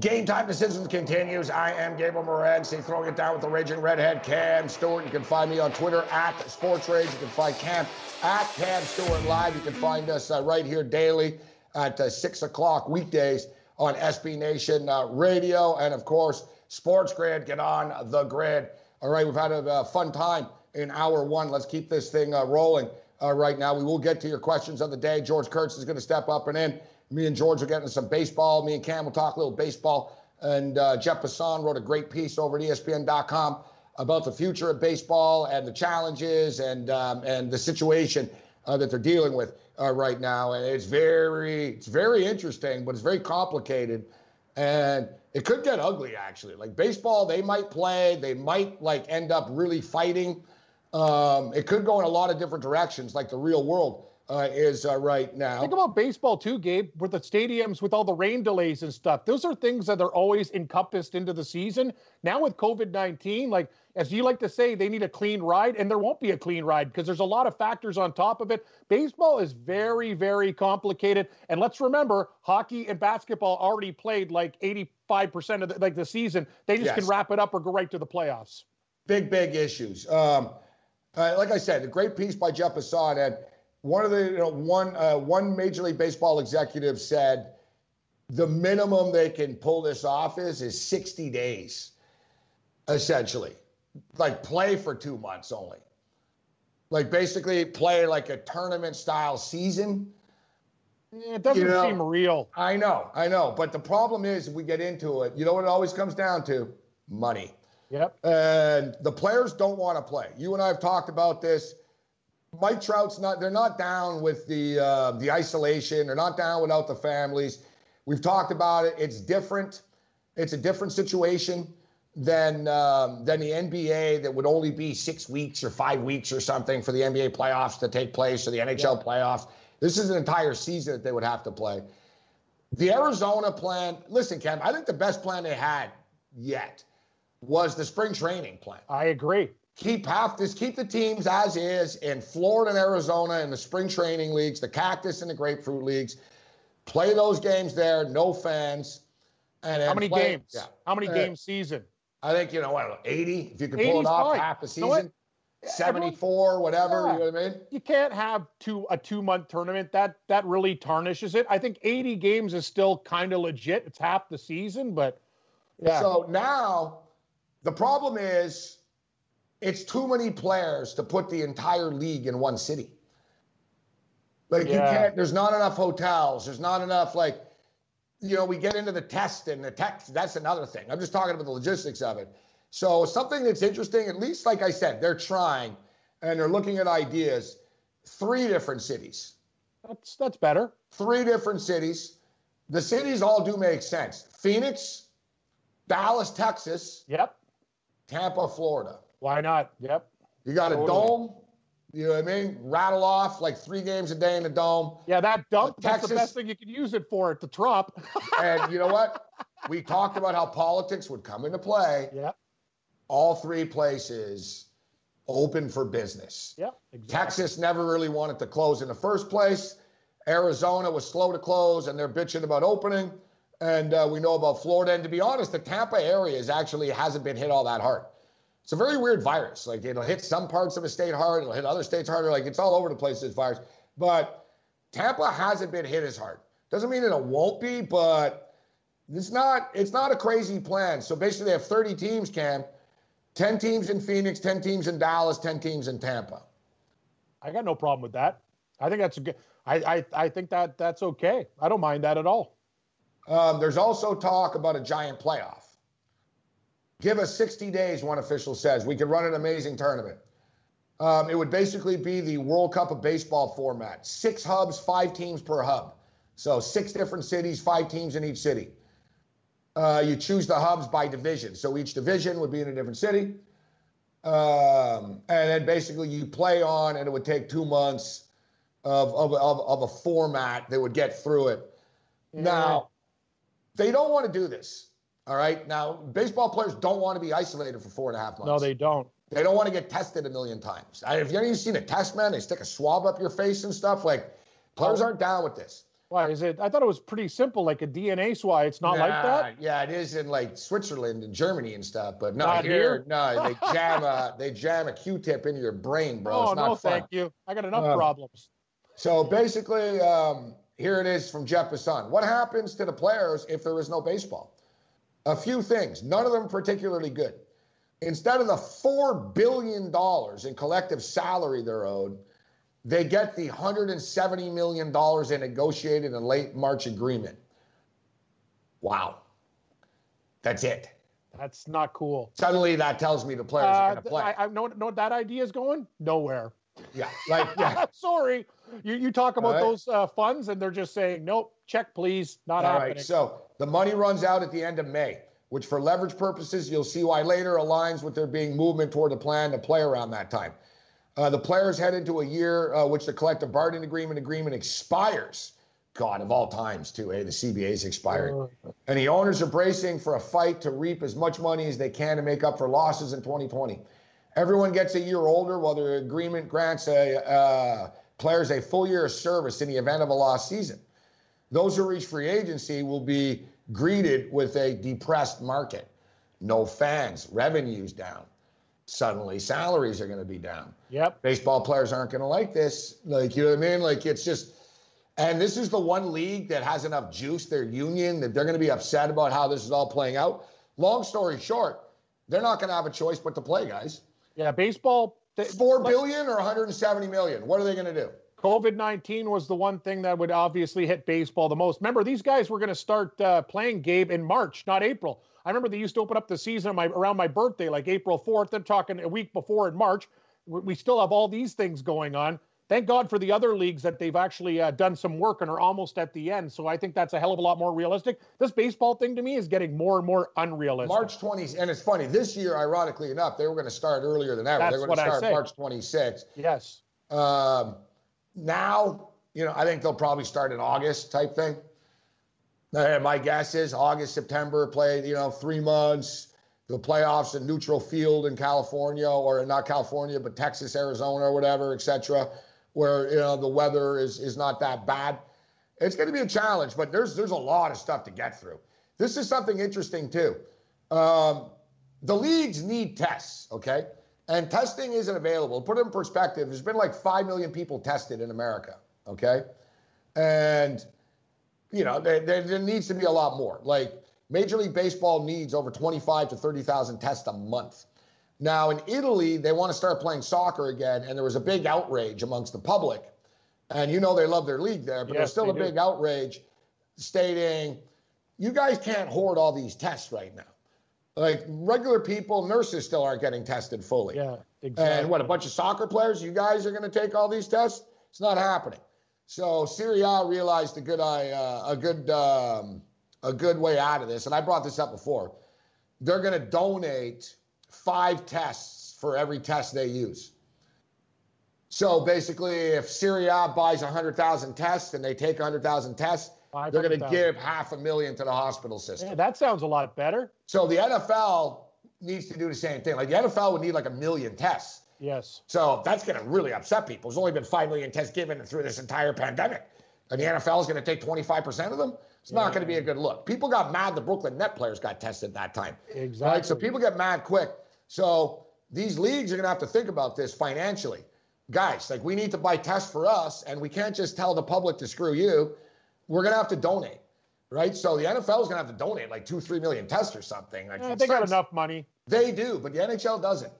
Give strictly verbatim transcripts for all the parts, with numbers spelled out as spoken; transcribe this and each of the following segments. Game Time Decisions continues. I am Gabriel Morency, throwing it down with the raging redhead, Cam Stewart. You can find me on Twitter, at SportsRage. You can find Cam at Cam Stewart Live. You can find us uh, right here daily at uh, six o'clock weekdays on S B Nation uh, Radio. And, of course, Sports Grid, get on the grid. All right, we've had a uh, fun time in hour one. Let's keep this thing uh, rolling uh, right now. We will get to your questions of the day. George Kurtz is going to step up and in. Me and George are getting some baseball. Me and Cam will talk a little baseball. And uh, Jeff Passan wrote a great piece over at E S P N dot com about the future of baseball and the challenges and um, and the situation uh, that they're dealing with uh, right now. And it's very, it's very interesting, but it's very complicated. And it could get ugly, actually. Like baseball, they might play. They might like end up really fighting. Um, it could go in a lot of different directions, like the real world. Uh, is uh, right now. Think about baseball too, Gabe, with the stadiums, with all the rain delays and stuff. Those are things that are always encompassed into the season. Now with COVID nineteen, like as you like to say, they need a clean ride, and there won't be a clean ride because there's a lot of factors on top of it. Baseball is very, very complicated. And let's remember, hockey and basketball already played like eighty-five percent of the, like the season. They just yes. can wrap it up or go right to the playoffs. Big, big issues. Um, uh, like I said, a great piece by Jeff Passan. And One of the you know, one uh, one Major League Baseball executive said the minimum they can pull this off is is sixty days, essentially, like play for two months only, like basically play like a tournament style season. It doesn't you know? seem real. I know, I know, but the problem is if we get into it, you know what it always comes down to? Money. Yep. And the players don't want to play. You and I have talked about this. Mike Trout's not, they're not down with the uh, the isolation. They're not down without the families. We've talked about it. It's different. It's a different situation than um, than the N B A that would only be six weeks or five weeks or something for the N B A playoffs to take place or the N H L yeah. playoffs. This is an entire season that they would have to play. The Arizona plan, listen, Cam, I think the best plan they had yet was the spring training plan. I agree. Keep half this, keep the teams as is in Florida and Arizona in the spring training leagues, the Cactus and the Grapefruit leagues. Play those games there, no fans. And how many play, games? Yeah. How many uh, games season? I think, you know, I don't know, eighty, if you can pull it off fine. half the season. You know what? seventy-four, whatever, yeah. you know what I mean? You can't have two a two-month tournament. That that really tarnishes it. I think eighty games is still kind of legit. It's half the season, but yeah. So now the problem is it's too many players to put the entire league in one city. Like yeah. you can't, there's not enough hotels. There's not enough, like, you know, we get into the test and the tech. That's another thing. I'm just talking about the logistics of it. So something that's interesting, at least, like I said, they're trying and they're looking at ideas, three different cities. That's, that's better. Three different cities. The cities all do make sense. Phoenix, Dallas, Texas. Yep. Tampa, Florida. Why not? Yep. You got totally. a dome. You know what I mean? Rattle off like three games a day in the dome. Yeah, that dump, Texas, that's the best thing you can use it for, the Trump. And you know what? We talked about how politics would come into play. Yep. All three places open for business. Yep, exactly. Texas never really wanted to close in the first place. Arizona was slow to close, and they're bitching about opening. And uh, we know about Florida. And to be honest, the Tampa area is actually hasn't been hit all that hard. It's a very weird virus. Like, it'll hit some parts of a state hard. It'll hit other states harder. Like, it's all over the place, this virus. But Tampa hasn't been hit as hard. Doesn't mean it won't be, but it's not it's not a crazy plan. So, basically, they have thirty teams, Cam. ten teams in Phoenix, ten teams in Dallas, ten teams in Tampa. I got no problem with that. I think that's a good – I I think that that's okay. I don't mind that at all. Um, there's also talk about a giant playoff. Give us sixty days, one official says. We could run an amazing tournament. Um, it would basically be the World Cup of baseball format. Six hubs, five teams per hub. So six different cities, five teams in each city. Uh, you choose the hubs by division. So each division would be in a different city. Um, and then basically you play on, and it would take two months. of of of, of a format that would get through it. Yeah. Now, they don't want to do this. All right. Now, baseball players don't want to be isolated for four and a half months. No, they don't. They don't want to get tested a million times. I, if you haven't seen a test, man, they stick a swab up your face and stuff. Like, players aren't down with this. Why is it? I thought it was pretty simple, like a D N A swab. It's not nah, like that. Yeah, it is in like Switzerland and Germany and stuff. But no, not here, here. No, they jam a they jam a Q-tip into your brain, bro. Oh, it's not no, fun. Thank you. I got enough um, problems. So basically, um, here it is from Jeff Passan. What happens to the players if there is no baseball? A few things, none of them particularly good. Instead of the four billion dollars in collective salary they're owed, they get the one hundred seventy million dollars in negotiated in late March agreement. Wow. That's it. That's not cool. Suddenly that tells me the players uh, are going to play. I, I know, know that idea is going nowhere. Yeah. Like, yeah. Sorry. You, you talk about right. those uh, funds and they're just saying, nope, check, please. Not All happening. Right. So the money runs out at the end of May, which for leverage purposes, you'll see why later, aligns with there being movement toward a plan to play around that time. Uh, the players head into a year uh, which the collective bargaining agreement agreement expires. God, of all times, too, eh? The C B A's expired. And the owners are bracing for a fight to reap as much money as they can to make up for losses in twenty twenty. Everyone gets a year older while the agreement grants a, uh, players a full year of service in the event of a lost season. Those who reach free agency will be greeted with a depressed market. No fans, revenues down. Suddenly salaries are going to be down. Yep. Baseball players aren't going to like this. Like, you know what I mean? Like, it's just, and this is the one league that has enough juice, their union, that they're going to be upset about how this is all playing out. Long story short, they're not going to have a choice but to play, guys. Yeah, baseball. They, four billion dollars or one hundred seventy million dollars? What are they going to do? COVID nineteen was the one thing that would obviously hit baseball the most. Remember, these guys were going to start uh, playing, Gabe, in March, not April. I remember they used to open up the season on my, around my birthday, like April fourth. They're talking a week before in March. We still have all these things going on. Thank God for the other leagues that they've actually uh, done some work and are almost at the end. So I think that's a hell of a lot more realistic. This baseball thing to me is getting more and more unrealistic. March twentieth, and it's funny, this year, ironically enough, they were going to start earlier than ever. That's they were going to start March twenty-sixth. Yes. Um, now, you know, I think they'll probably start in August type thing. Uh, my guess is August, September, play, you know, three months, the playoffs in neutral field in California, or not California, but Texas, Arizona, or whatever, et cetera, where, you know, the weather is is not that bad. It's going to be a challenge, but there's there's a lot of stuff to get through. This is something interesting, too. Um, the leagues need tests, okay? And testing isn't available. Put it in perspective, there's been like five million people tested in America, okay? And, you know, there, there, there needs to be a lot more. Like, Major League Baseball needs over twenty-five to thirty thousand tests a month. Now, in Italy, they want to start playing soccer again, and there was a big outrage amongst the public. And you know they love their league there, but yes, there's still a do. big outrage stating, you guys can't hoard all these tests right now. Like, regular people, nurses still aren't getting tested fully. Yeah, exactly. And what, a bunch of soccer players? You guys are going to take all these tests? It's not happening. So Syria realized a good, uh, a good, um, a good way out of this, and I brought this up before. They're going to donate five tests for every test they use. So basically, if Syria buys a hundred thousand tests and they take a hundred thousand tests, they're going to give half a million to the hospital system. Yeah, that sounds a lot better. So the N F L needs to do the same thing. Like, the N F L would need like a million tests. Yes. So that's going to really upset people. There's only been five million tests given through this entire pandemic, and the N F L is going to take twenty-five percent of them? It's yeah. not going to be a good look. People got mad the Brooklyn Net players got tested that time. Exactly. Right? So people get mad quick. So these leagues are going to have to think about this financially. Guys, like, we need to buy tests for us, and we can't just tell the public to screw you. We're going to have to donate, right? So the N F L is going to have to donate like two, three million tests or something. Like, yeah, they got enough money. They do, but the N H L doesn't.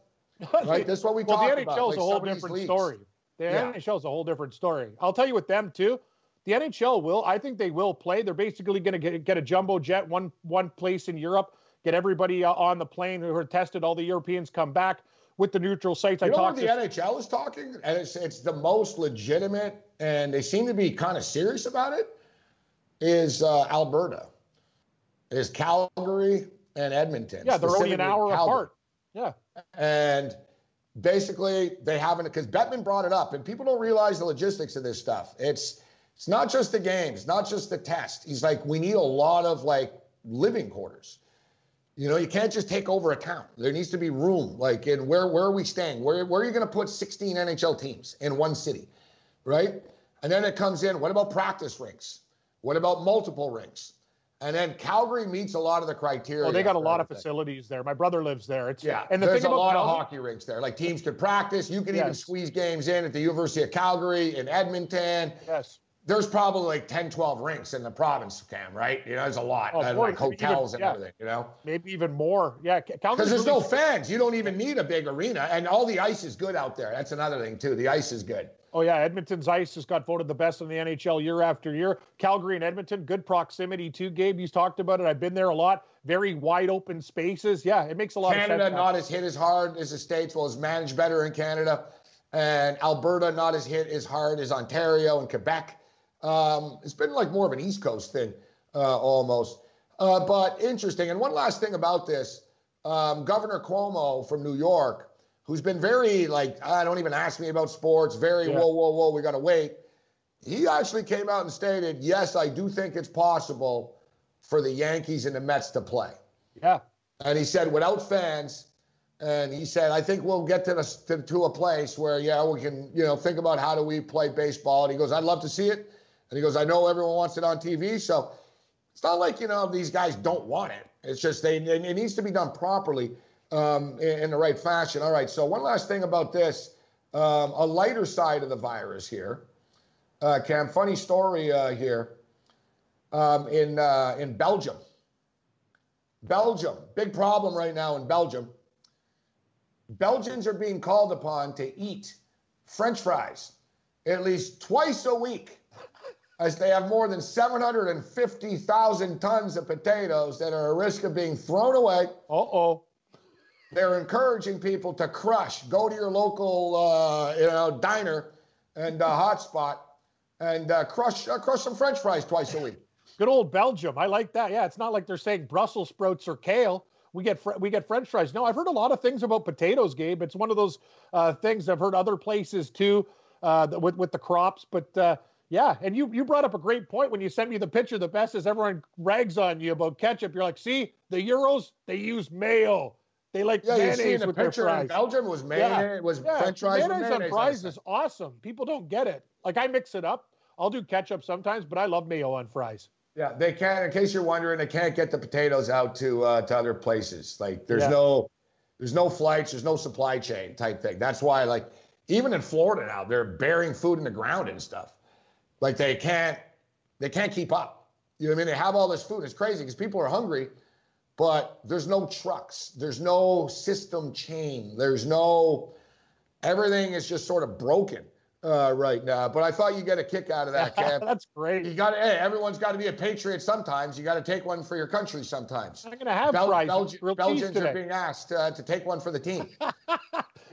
Right? That's what we well, talk about. Well, the N H L is like a whole different leagues. story. The yeah. N H L is a whole different story. I'll tell you with them, too. The N H L will. I think they will play. They're basically going to get a jumbo jet, one one place in Europe, get everybody uh, on the plane who are tested. All the Europeans come back with the neutral sites. You I know talked what the to, N H L is talking? And it's, it's the most legitimate, and they seem to be kind of serious about it, is uh, Alberta, is Calgary and Edmonton. Yeah, they're only an hour Calgary. apart. Yeah. And basically they haven't, because Bettman brought it up, and people don't realize the logistics of this stuff. It's it's not just the games, not just the test. He's like, we need a lot of like living quarters. You know, you can't just take over a town. There needs to be room. Like, and where where are we staying? Where where are you going to put sixteen N H L teams in one city, right? And then it comes in, what about practice rinks? What about multiple rinks? And then Calgary meets a lot of the criteria. Well, they got a lot of facilities there. My brother lives there. It's, yeah, and the there's thing a lot Calgary, of hockey rinks there. Like, teams could practice. You could yes. even squeeze games in at the University of Calgary in Edmonton. Yes. There's probably like ten, twelve rinks in the province, Cam, right? You know, there's a lot. Oh, uh, like hotels even, and yeah. everything, you know? Maybe even more. Yeah. Because there's really no fans. You don't even need a big arena. And all the ice is good out there. That's another thing, too. The ice is good. Oh, yeah, Edmonton's ice has got voted the best in the N H L year after year. Calgary and Edmonton, good proximity too. Gabe, you've talked about it. I've been there a lot. Very wide open spaces. Yeah, it makes a lot Canada, of sense. Canada not as hit as hard as the States. Well, it's managed better in Canada. And Alberta not as hit as hard as Ontario and Quebec. Um, it's been like more of an East Coast thing uh, almost. Uh, but interesting. And one last thing about this, um, Governor Cuomo from New York, who's been very, like, ah, don't even ask me about sports, very, yeah. whoa, whoa, whoa, we got to wait. He actually came out and stated, yes, I do think it's possible for the Yankees and the Mets to play. Yeah. And he said, without fans, and he said, I think we'll get to, the, to, to a place where, yeah, we can, you know, think about how do we play baseball. And he goes, I'd love to see it. And he goes, I know everyone wants it on T V. So it's not like, you know, these guys don't want it. It's just they it needs to be done properly. Um, in, in the right fashion. All right, so one last thing about this, um, a lighter side of the virus here. Uh, Cam, funny story uh, here um, in, uh, in Belgium. Belgium, big problem right now in Belgium. Belgians are being called upon to eat French fries at least twice a week as they have more than seven hundred fifty thousand tons of potatoes that are at risk of being thrown away. Uh-oh. They're encouraging people to crush. Go to your local, uh, you know, diner and uh, hotspot, and uh, crush uh, crush some French fries twice a week. Good old Belgium. I like that. Yeah, it's not like they're saying Brussels sprouts or kale. We get fr- we get French fries. No, I've heard a lot of things about potatoes, Gabe. It's one of those uh, things I've heard other places too, uh, with with the crops. But uh, yeah, and you you brought up a great point when you sent me the picture. The best is everyone rags on you about ketchup. You're like, see, the Euros, they use mayo. They like yeah, mayonnaise you see with the their fries. In Belgium was mayonnaise, yeah. was yeah. French fries. Mayonnaise, mayonnaise on mayonnaise fries is awesome. People don't get it. Like, I mix it up. I'll do ketchup sometimes, but I love mayo on fries. Yeah, they can't. In case you're wondering, they can't get the potatoes out to uh, to other places. Like, there's yeah. no, there's no flights, there's no supply chain type thing. That's why, like, even in Florida now, they're burying food in the ground and stuff. Like, they can't, they can't keep up. You know what I mean? They have all this food. It's crazy because people are hungry. But there's no trucks. There's no system chain. There's no, everything is just sort of broken uh, right now. But I thought you'd get a kick out of that, Cam. That's great. You got to, hey, everyone's got to be a patriot sometimes. You got to take one for your country sometimes. I'm going to have Bel- fries. Belgi- Real Belgians are being asked uh, to take one for the team.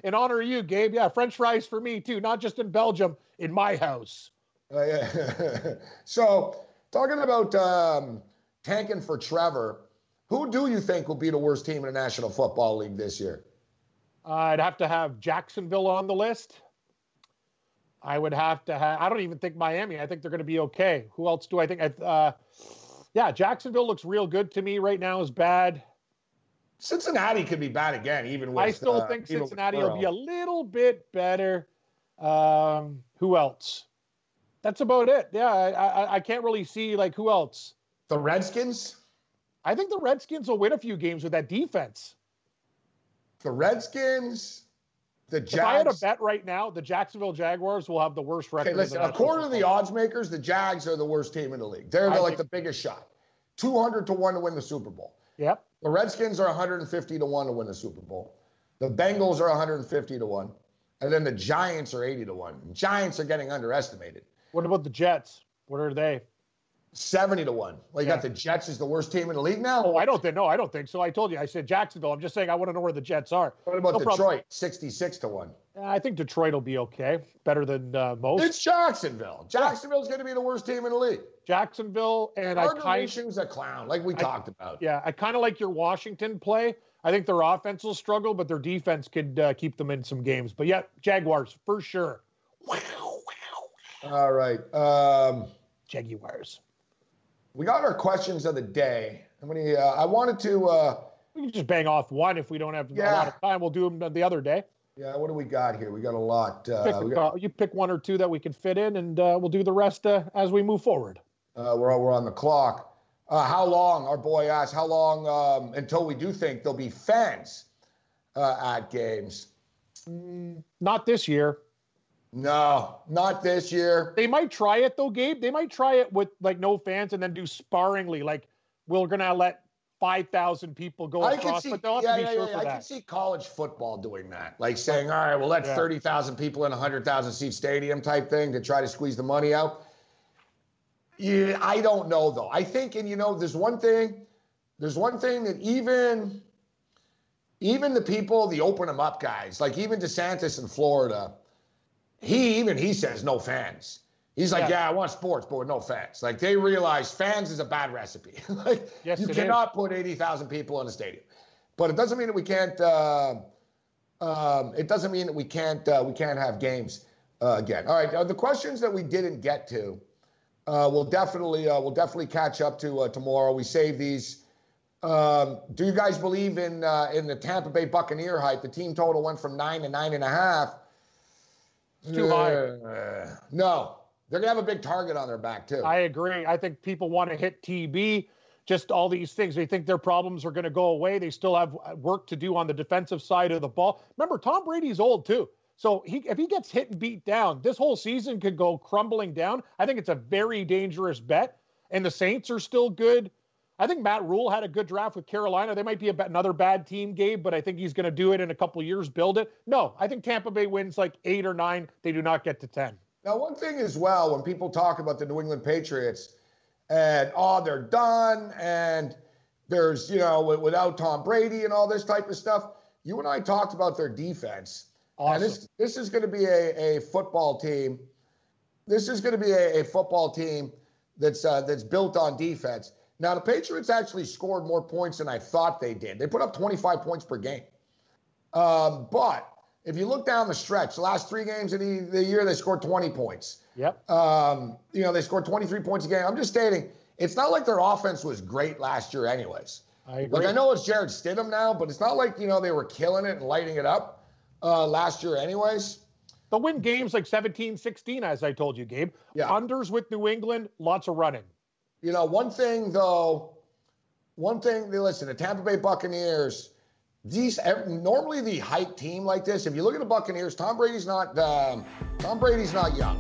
In honor of you, Gabe. Yeah, French fries for me too. Not just in Belgium, in my house. Uh, yeah. So talking about um, tanking for Trevor, who do you think will be the worst team in the National Football League this year? Uh, I'd have to have Jacksonville on the list. I would have to have – I don't even think Miami. I think they're going to be okay. Who else do I think? Uh, yeah, Jacksonville looks real good to me right now is bad. Cincinnati could be bad again, even with – I still uh, think Cincinnati will be a little bit better. Um, who else? That's about it. Yeah, I, I, I can't really see, like, who else? The Redskins? I think the Redskins will win a few games with that defense. The Redskins, the Jags. If I had a bet right now, the Jacksonville Jaguars will have the worst record. Okay, listen, according to the odds makers, the Jags are the worst team in the league. They're the, like the biggest shot. two hundred to one to win the Super Bowl. Yep. The Redskins are one hundred fifty to one to win the Super Bowl. The Bengals are one hundred fifty to one. And then the Giants are eighty to one. The Giants are getting underestimated. What about the Jets? What are they? seventy to one. Well, you yeah. got the Jets as the worst team in the league now? Oh, I don't think, no, I don't think so. I told you, I said Jacksonville. I'm just saying I want to know where the Jets are. What about no Detroit? Problem. sixty-six to one. I think Detroit will be okay. Better than uh, most. It's Jacksonville. Jacksonville's yeah. going to be the worst team in the league. Jacksonville and Gardner I kind of. Nation's a clown, like we I, talked about. Yeah, I kind of like your Washington play. I think their offense will struggle, but their defense could uh, keep them in some games. But, yeah, Jaguars for sure. Wow, wow. All right. Um, Jaguars. We got our questions of the day. How many, uh, I wanted to uh, – we can just bang off one if we don't have yeah. a lot of time. We'll do them the other day. Yeah, what do we got here? We got a lot. Uh, pick we got, you pick one or two that we can fit in, and uh, we'll do the rest uh, as we move forward. Uh, we're, we're on the clock. Uh, how long, our boy asked, how long um, until we do think there'll be fans uh, at games? Mm, not this year. No, not this year. They might try it, though, Gabe. They might try it with, like, no fans and then do sparingly. Like, we're going to let five thousand people go I across, see, but they'll have yeah, to be yeah, sure yeah, for I that. I can see college football doing that. Like, saying, all right, well, let yeah. thirty thousand people in a one hundred thousand seat stadium type thing to try to squeeze the money out. Yeah, I don't know, though. I think, and you know, there's one thing, there's one thing that even, even the people, the open them up guys, like even DeSantis in Florida, he, even he says no fans. He's like, yeah, yeah I want sports, but with no fans. Like they realize fans is a bad recipe. like yes, you cannot is. put eighty thousand people in a stadium, but it doesn't mean that we can't, uh, um, it doesn't mean that we can't, uh, we can't have games uh, again. All right. Uh, the questions that we didn't get to, Uh, we'll definitely uh, we'll definitely catch up to uh, tomorrow. We save these. Um, do you guys believe in uh, in the Tampa Bay Buccaneer hype? The team total went from nine to nine and a half. It's too uh, high. No, they're gonna have a big target on their back too. I agree. I think people want to hit T B. Just all these things. They think their problems are gonna go away. They still have work to do on the defensive side of the ball. Remember, Tom Brady's old too. So he, if he gets hit and beat down, this whole season could go crumbling down. I think it's a very dangerous bet, and the Saints are still good. I think Matt Rule had a good draft with Carolina. They might be a, another bad team, Gabe, but I think he's going to do it in a couple of years, build it. No, I think Tampa Bay wins like eight or nine. They do not get to ten. Now, one thing as well, when people talk about the New England Patriots and, oh, they're done, and there's, you know, without Tom Brady and all this type of stuff, you and I talked about their defense. Awesome. And this this is going to be a, a football team. This is going to be a, a football team that's uh, that's built on defense. Now, the Patriots actually scored more points than I thought they did. They put up twenty-five points per game. Um, but if you look down the stretch, the last three games of the, the year, they scored twenty points. Yep. Um, you know, they scored twenty-three points a game. I'm just stating, it's not like their offense was great last year anyways. I agree. Like, I know it's Jared Stidham now, but it's not like, you know, they were killing it and lighting it up. Uh, last year anyways. They'll win games like seventeen sixteen, as I told you, Gabe. Yeah. Unders with New England, lots of running. You know, one thing, though, one thing, listen, the Tampa Bay Buccaneers, these normally the hype team like this, if you look at the Buccaneers, Tom Brady's not um, Tom Brady's not young.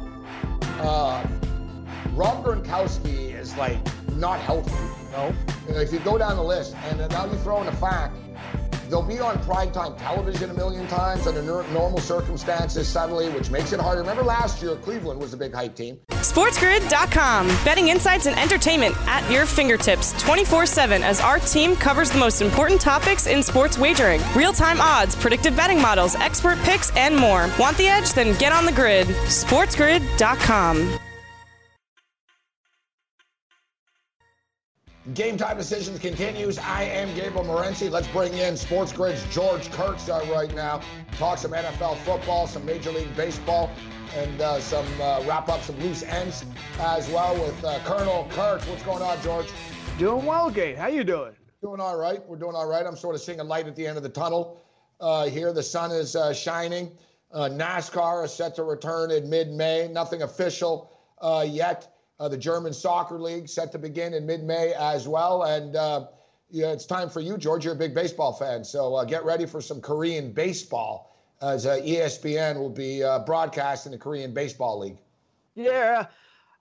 Uh, Rob Gronkowski is, like, not healthy. No. If you go down the list, and now you throw in a fact, they'll be on primetime television a million times under normal circumstances suddenly, which makes it harder. Remember last year, Cleveland was a big hype team. sports grid dot com. Betting insights and entertainment at your fingertips twenty-four seven as our team covers the most important topics in sports wagering. Real-time odds, predictive betting models, expert picks, and more. Want the edge? Then get on the grid. sports grid dot com. Game Time Decisions continues. I am Gabriel Morency. Let's bring in Sports Grid's George Kurtz uh, right now. Talk some N F L football, some Major League Baseball, and uh, some uh, wrap up some loose ends as well with uh, Colonel Kurtz. What's going on, George? Doing well, Gabe. How you doing? Doing all right. We're doing all right. I'm sort of seeing a light at the end of the tunnel uh, here. The sun is uh, shining. Uh, NASCAR is set to return in mid-May. Nothing official uh, yet. Uh, the German Soccer League set to begin in mid-May as well. And uh, yeah, it's time for you, George. You're a big baseball fan. So uh, get ready for some Korean baseball as uh, E S P N will be uh, broadcasting the Korean Baseball League. Yeah,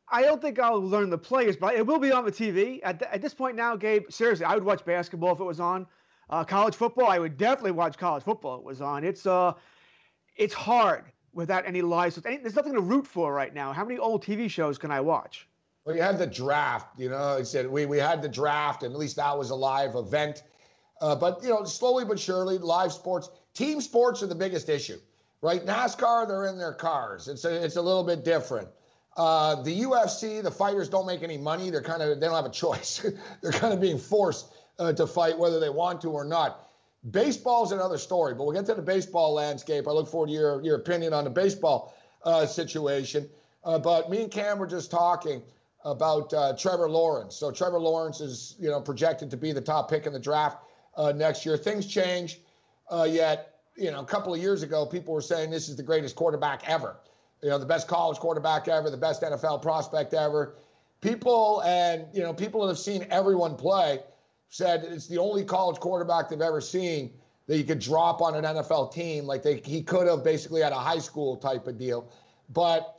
I don't think I'll learn the players, but it will be on the T V. At, th- at this point now, Gabe, seriously, I would watch basketball if it was on. Uh, college football, I would definitely watch college football if it was on. It's, uh, it's hard without any lies. There's nothing to root for right now. How many old T V shows can I watch? Well, you had the draft, you know, he said we, we had the draft, and at least that was a live event. Uh, but, you know, slowly but surely, live sports, team sports are the biggest issue, right? NASCAR, they're in their cars. It's a, it's a little bit different. Uh, the U F C, the fighters don't make any money. They're kind of, they don't have a choice. They're kind of being forced uh, to fight whether they want to or not. Baseball is another story, but we'll get to the baseball landscape. I look forward to your, your opinion on the baseball uh, situation. Uh, but me and Cam were just talking about uh, Trevor Lawrence. So Trevor Lawrence is, you know, projected to be the top pick in the draft uh, next year. Things change, uh, yet, you know, a couple of years ago, people were saying this is the greatest quarterback ever. You know, the best college quarterback ever, the best N F L prospect ever. People and, you know, people that have seen everyone play said it's the only college quarterback they've ever seen that you could drop on an N F L team. Like they, he could have basically had a high school type of deal. But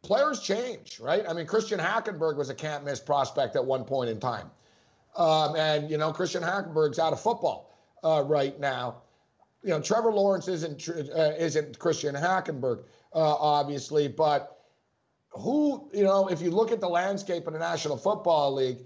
players change, right? I mean, Christian Hackenberg was a can't-miss prospect at one point in time. Um, and, you know, Christian Hackenberg's out of football uh, right now. You know, Trevor Lawrence isn't, uh, isn't Christian Hackenberg, uh, obviously. But who, you know, if you look at the landscape in the National Football League,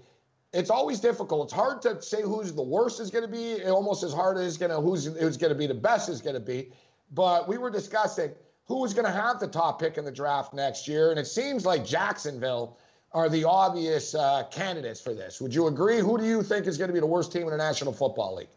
it's always difficult. It's hard to say who's the worst is going to be, almost as hard as gonna, who's, who's going to be the best is going to be. But we were discussing who was going to have the top pick in the draft next year, and it seems like Jacksonville are the obvious uh, candidates for this. Would you agree? Who do you think is going to be the worst team in the National Football League?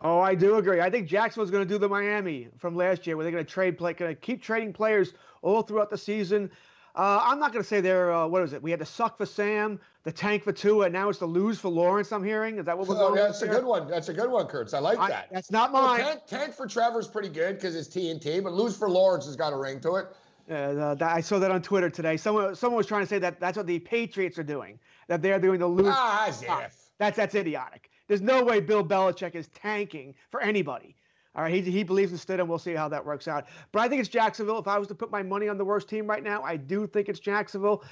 Oh, I do agree. I think Jacksonville's going to do the Miami from last year, where they're going to trade, play, going to keep trading players all throughout the season. Uh, I'm not going to say they're, uh, what is it? We had the suck for Sam, the tank for Tua, and now it's the lose for Lawrence, I'm hearing. Is that what we're going oh, that's with a here? Good one. That's a good one, Kurtz. I like I, that. That's not mine. Well, tank, tank for Trevor's pretty good because it's T N T, but lose for Lawrence has got a ring to it. Uh, that, I saw that on Twitter today. Someone someone was trying to say that that's what the Patriots are doing, that they're doing the lose. Ah, as if. That's, that's idiotic. There's no way Bill Belichick is tanking for anybody. All right, he, he believes in Stidham. We'll see how that works out. But I think it's Jacksonville. If I was to put my money on the worst team right now, I do think it's Jacksonville.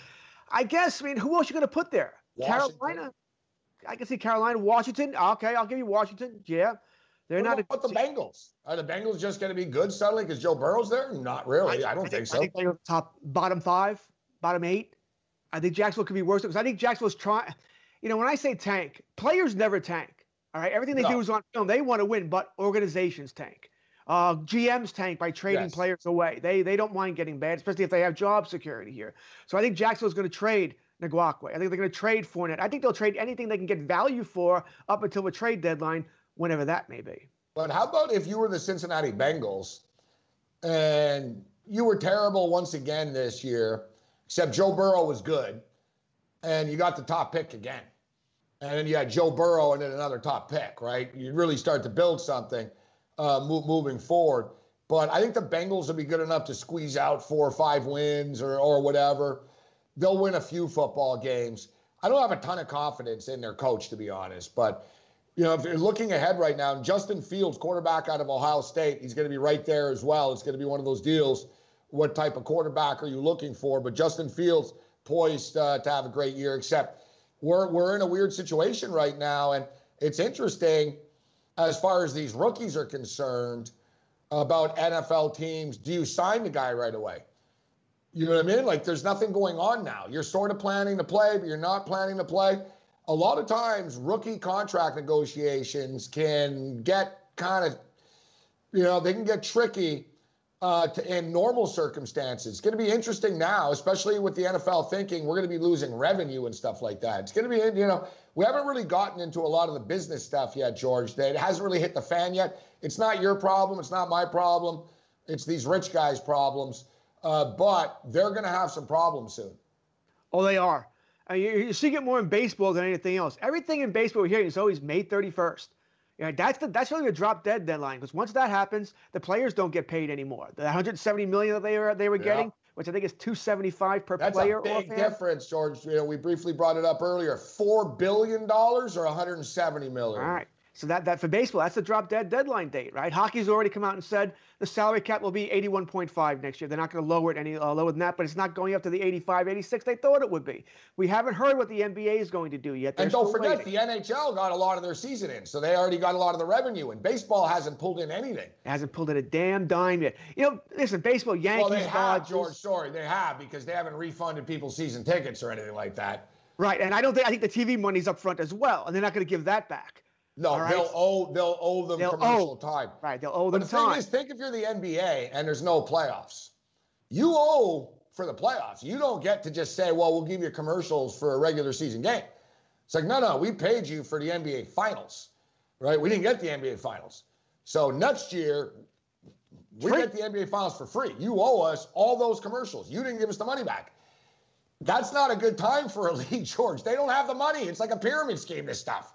I guess, I mean, who else are you going to put there? Washington. Carolina. I can see Carolina. Washington. Okay, I'll give you Washington. Yeah. They're what not about a, the Bengals? Are the Bengals just going to be good suddenly because Joe Burrow's there? Not really. I, I don't I think, think so. I think they're top, bottom five, bottom eight. I think Jacksonville could be worse because I think Jacksonville's trying. You know, when I say tank, players never tank. All right, everything they no. do is on film. They want to win, but organizations tank. Uh, G Ms tank by trading yes. players away. They they don't mind getting bad, especially if they have job security here. So I think Jacksonville's going to trade Ngakoue. I think they're going to trade Fournette. I think they'll trade anything they can get value for up until the trade deadline, whenever that may be. But how about if you were the Cincinnati Bengals and you were terrible once again this year, except Joe Burrow was good, and you got the top pick again. And then you had Joe Burrow and then another top pick, right? You really start to build something uh, move, moving forward. But I think the Bengals will be good enough to squeeze out four or five wins or, or whatever. They'll win a few football games. I don't have a ton of confidence in their coach, to be honest. But, you know, if you're looking ahead right now, Justin Fields, quarterback out of Ohio State, he's going to be right there as well. It's going to be one of those deals. What type of quarterback are you looking for? But Justin Fields poised uh, to have a great year, except We're we're in a weird situation right now, and it's interesting as far as these rookies are concerned about N F L teams. Do you sign the guy right away? You know what I mean? Like, there's nothing going on now. You're sort of planning to play, but you're not planning to play. A lot of times, rookie contract negotiations can get kind of, you know, they can get tricky uh, to, in normal circumstances. It's going to be interesting now, especially with the N F L thinking we're going to be losing revenue and stuff like that. It's going to be, you know, we haven't really gotten into a lot of the business stuff yet, George. That it hasn't really hit the fan yet. It's not your problem. It's not my problem. It's these rich guys' problems. Uh, but they're going to have some problems soon. Oh, they are. Uh, you, you see it more in baseball than anything else. Everything in baseball we're hearing is always May thirty-first. Yeah, that's the that's really the drop dead deadline, because once that happens, the players don't get paid anymore. The one hundred seventy million dollars that they were they were yeah. getting, which I think is two hundred seventy-five dollars per that's player. That's a big difference, George. You know, we briefly brought it up earlier. Four billion dollars or one hundred seventy million dollars. All right. So that that for baseball, that's the drop dead deadline date, right? Hockey's already come out and said the salary cap will be eighty-one point five next year. They're not going to lower it any uh, lower than that, but it's not going up to the eighty-five, eighty-six they thought it would be. We haven't heard what the N B A is going to do yet. They're and don't forget, waiting. The N H L got a lot of their season in, so they already got a lot of the revenue, and baseball hasn't pulled in anything. It hasn't pulled in a damn dime yet. You know, listen, baseball, Yankees, Well, they have, Dodgers. George, sorry, they have, because they haven't refunded people's season tickets or anything like that. Right, and I don't think I think the T V money's up front as well, and they're not going to give that back. No, right. they'll owe they'll owe them they'll commercial owe. time. Right, they'll owe them time. But the thing time. is, think if you're the N B A and there's no playoffs, you owe for the playoffs. You don't get to just say, well, we'll give you commercials for a regular season game. It's like, no, no, we paid you for the N B A Finals, right? We didn't get the N B A Finals. So next year, we free. get the N B A Finals for free. You owe us all those commercials. You didn't give us the money back. That's not a good time for a league, George. They don't have the money. It's like a pyramid scheme, this stuff.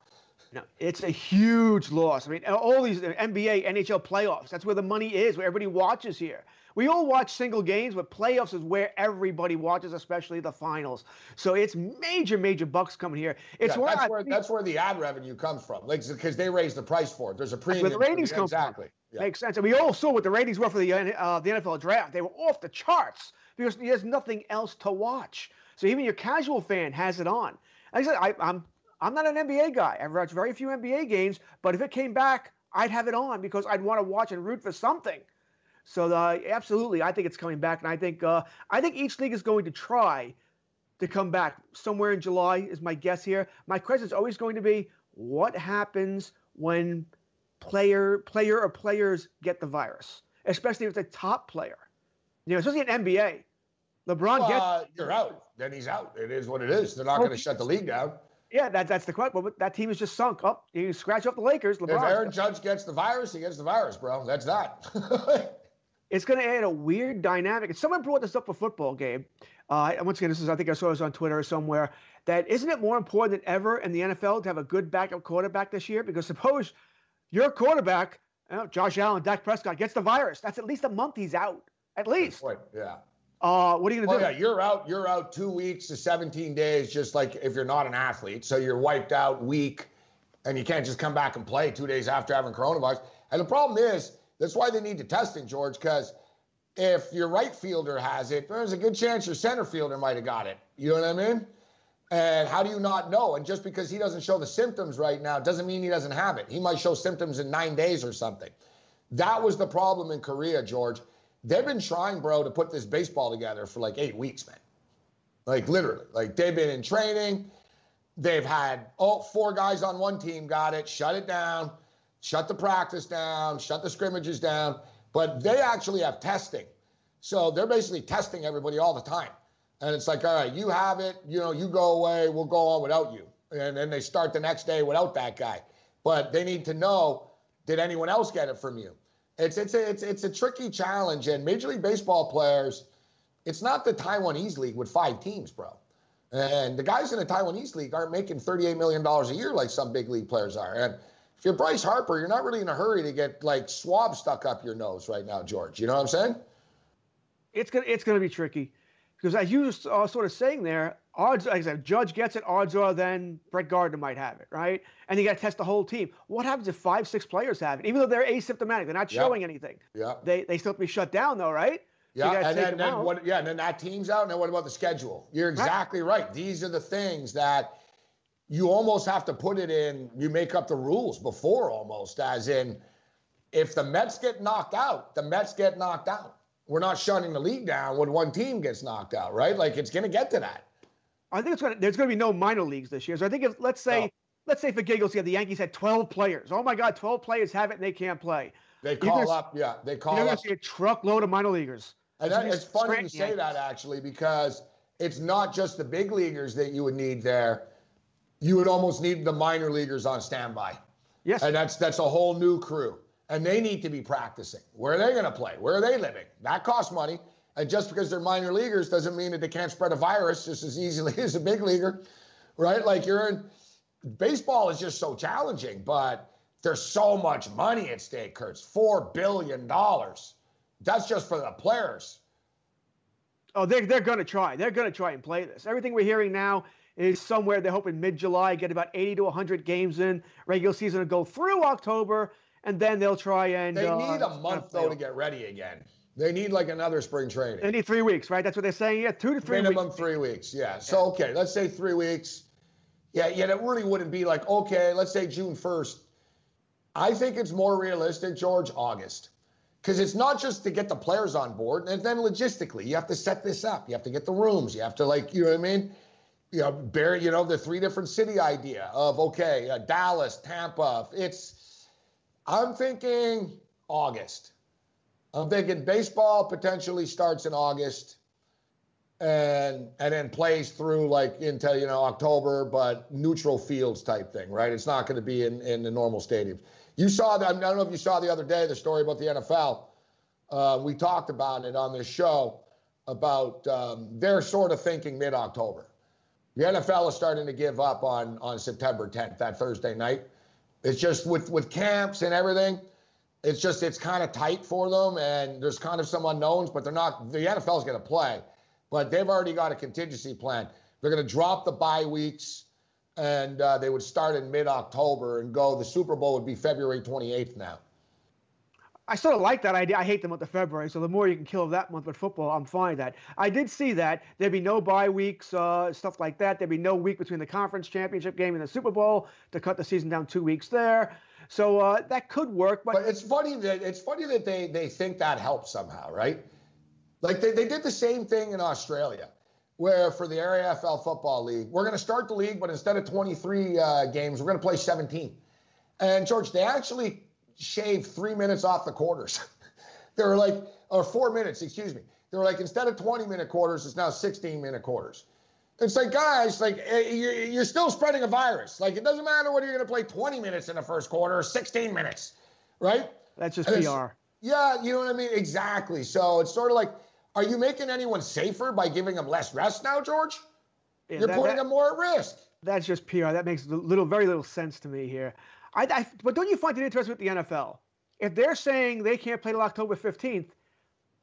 No, it's a huge loss. I mean, all these N B A, N H L playoffs, that's where the money is, where everybody watches here. We all watch single games, but playoffs is where everybody watches, especially the finals. So it's major, major bucks coming here. It's yeah, where that's, where, that's where the ad revenue comes from, like because they raise the price for it. There's a premium. That's where the ratings come from. Exactly. Yeah. Makes sense. And we all saw what the ratings were for the uh, the N F L draft. They were off the charts because there's nothing else to watch. So even your casual fan has it on. Like I said, I, I'm I'm not an N B A guy. I've watched very few N B A games, but if it came back, I'd have it on because I'd want to watch and root for something. So uh, absolutely, I think it's coming back, and I think uh, I think each league is going to try to come back somewhere in July is my guess here. My question is always going to be, what happens when player player or players get the virus, especially if it's a top player, you know, especially in N B A. LeBron well, gets uh, you're out, then he's out. It is what it is. They're not oh, going to shut the league down. Yeah, that, that's the question. But that team is just sunk up. Oh, you scratch up the Lakers. LeBron. If Aaron Judge gets the virus, he gets the virus, bro. That's that. It's going to add a weird dynamic. And someone brought this up for football, Gabe. Uh, once again, this is, I think I saw this on Twitter or somewhere, that isn't it more important than ever in the N F L to have a good backup quarterback this year? Because suppose your quarterback, you know, Josh Allen, Dak Prescott, gets the virus. That's at least a month he's out. At least. Good point. Yeah. Uh, what are you going to oh, do? Yeah, you're out. You're out two weeks to seventeen days, just like if you're not an athlete. So you're wiped out, weak, and you can't just come back and play two days after having coronavirus. And the problem is, that's why they need the testing, George, because if your right fielder has it, there's a good chance your center fielder might have got it. You know what I mean? And how do you not know? And just because he doesn't show the symptoms right now doesn't mean he doesn't have it. He might show symptoms in nine days or something. That was the problem in Korea, George. They've been trying, bro, to put this baseball together for like eight weeks, man. Like literally. Like they've been in training. They've had all four guys on one team got it, shut it down. Shut the practice down, shut the scrimmages down, but they actually have testing. So they're basically testing everybody all the time. And it's like, all right, you have it, you know, you go away, we'll go on without you. And then they start the next day without that guy. But they need to know, did anyone else get it from you? It's it's a, it's it's a tricky challenge. And Major League Baseball players, it's not the Taiwanese league with five teams, bro. And the guys in the Taiwanese league aren't making thirty-eight million dollars a year like some big league players are. And if you're Bryce Harper, you're not really in a hurry to get, like, swab stuck up your nose right now, George. You know what I'm saying? It's going it's gonna to be tricky. Because as you were uh, sort of saying there, odds, like I said, Judge gets it, odds are then Brett Gardner might have it, right? And you got to test the whole team. What happens if five, six players have it? Even though they're asymptomatic, they're not yeah. showing anything. Yeah. They they still have to be shut down, though, right? Yeah, so and then, then what, yeah, and then that team's out. And then what about the schedule? You're exactly right. right. These are the things that – you almost have to put it in, you make up the rules before almost, as in, if the Mets get knocked out, the Mets get knocked out. We're not shutting the league down when one team gets knocked out, right? Like, it's going to get to that. I think it's gonna, there's going to be no minor leagues this year. So I think, if, let's say, no. let's say for giggles, yeah, the Yankees had twelve players. Oh, my God, twelve players have it and they can't play. They call gonna, up, yeah, they call you're up. You're going to see a truckload of minor leaguers. And that, it's funny you say that, actually, because it's not just the big leaguers that you would need there. You would almost need the minor leaguers on standby. Yes. And that's that's a whole new crew. And they need to be practicing. Where are they going to play? Where are they living? That costs money. And just because they're minor leaguers doesn't mean that they can't spread a virus just as easily as a big leaguer, right? Like you're in – baseball is just so challenging, but there's so much money at stake, Kurtz. four billion dollars. That's just for the players. Oh, they're, they're going to try. They're going to try and play this. Everything we're hearing now – is somewhere they're hoping mid-July, get about eighty to one hundred games in. Regular season will go through October, and then they'll try and... They uh, need a month, though, to get ready again. They need, like, another spring training. They need three weeks, right? That's what they're saying? Yeah, two to three Minimum weeks. Minimum three weeks, yeah. So, okay, let's say three weeks. Yeah, yeah, that really wouldn't be like, okay, let's say June first. I think it's more realistic, George, August. Because it's not just to get the players on board, and then logistically, you have to set this up. You have to get the rooms. You have to, like, you know what I mean? You know, bear, you know, the three different city idea of, okay, uh, Dallas, Tampa. It's, I'm thinking August. I'm thinking baseball potentially starts in August and and then plays through like into, you know, October, but neutral fields type thing, right? It's not going to be in, in the normal stadiums. You saw that. I don't know if you saw the other day the story about the N F L. Uh, we talked about it on this show about um, they're sort of thinking mid-October. The N F L is starting to give up on, on September tenth, that Thursday night. It's just with, with camps and everything, it's just it's kind of tight for them, and there's kind of some unknowns, but they're not. The N F L is going to play, but they've already got a contingency plan. They're going to drop the bye weeks, and uh, they would start in mid-October and go. The Super Bowl would be February twenty-eighth now. I sort of like that idea. I hate the month of February, so the more you can kill that month with football, I'm fine with that. I did see that. There'd be no bye weeks, uh, stuff like that. There'd be no week between the conference championship game and the Super Bowl to cut the season down two weeks there. So uh, that could work. But, but it's funny that it's funny that they, they think that helps somehow, right? Like they, they did the same thing in Australia, where for the A F L Football League, we're going to start the league, but instead of twenty-three uh, games, we're going to play seventeen. And, George, they actually shaved three minutes off the quarters. They were like, or four minutes, excuse me. They were like, instead of twenty-minute quarters, it's now sixteen-minute quarters. It's like, guys, like you're still spreading a virus. Like it doesn't matter whether you're going to play twenty minutes in the first quarter or sixteen minutes, right? That's just P R. Yeah, you know what I mean? Exactly. So it's sort of like, are you making anyone safer by giving them less rest now, George? Yeah, you're that, putting that, them more at risk. That's just P R. That makes little, very little sense to me here. I, I, but don't you find it interesting with the N F L? If they're saying they can't play till October fifteenth,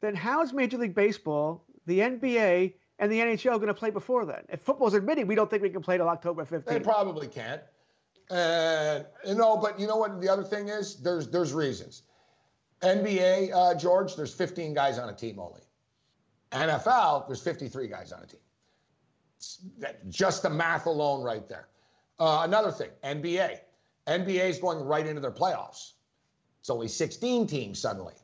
then how is Major League Baseball, the N B A, and the N H L going to play before then? If football's admitting we don't think we can play till October fifteenth. They probably can't. And, you know, but you know what the other thing is? There's there's reasons. N B A, uh, George, there's fifteen guys on a team only. N F L, there's fifty-three guys on a team. That, just the math alone right there. Uh, another thing, N B A. N B A is going right into their playoffs. It's only sixteen teams suddenly.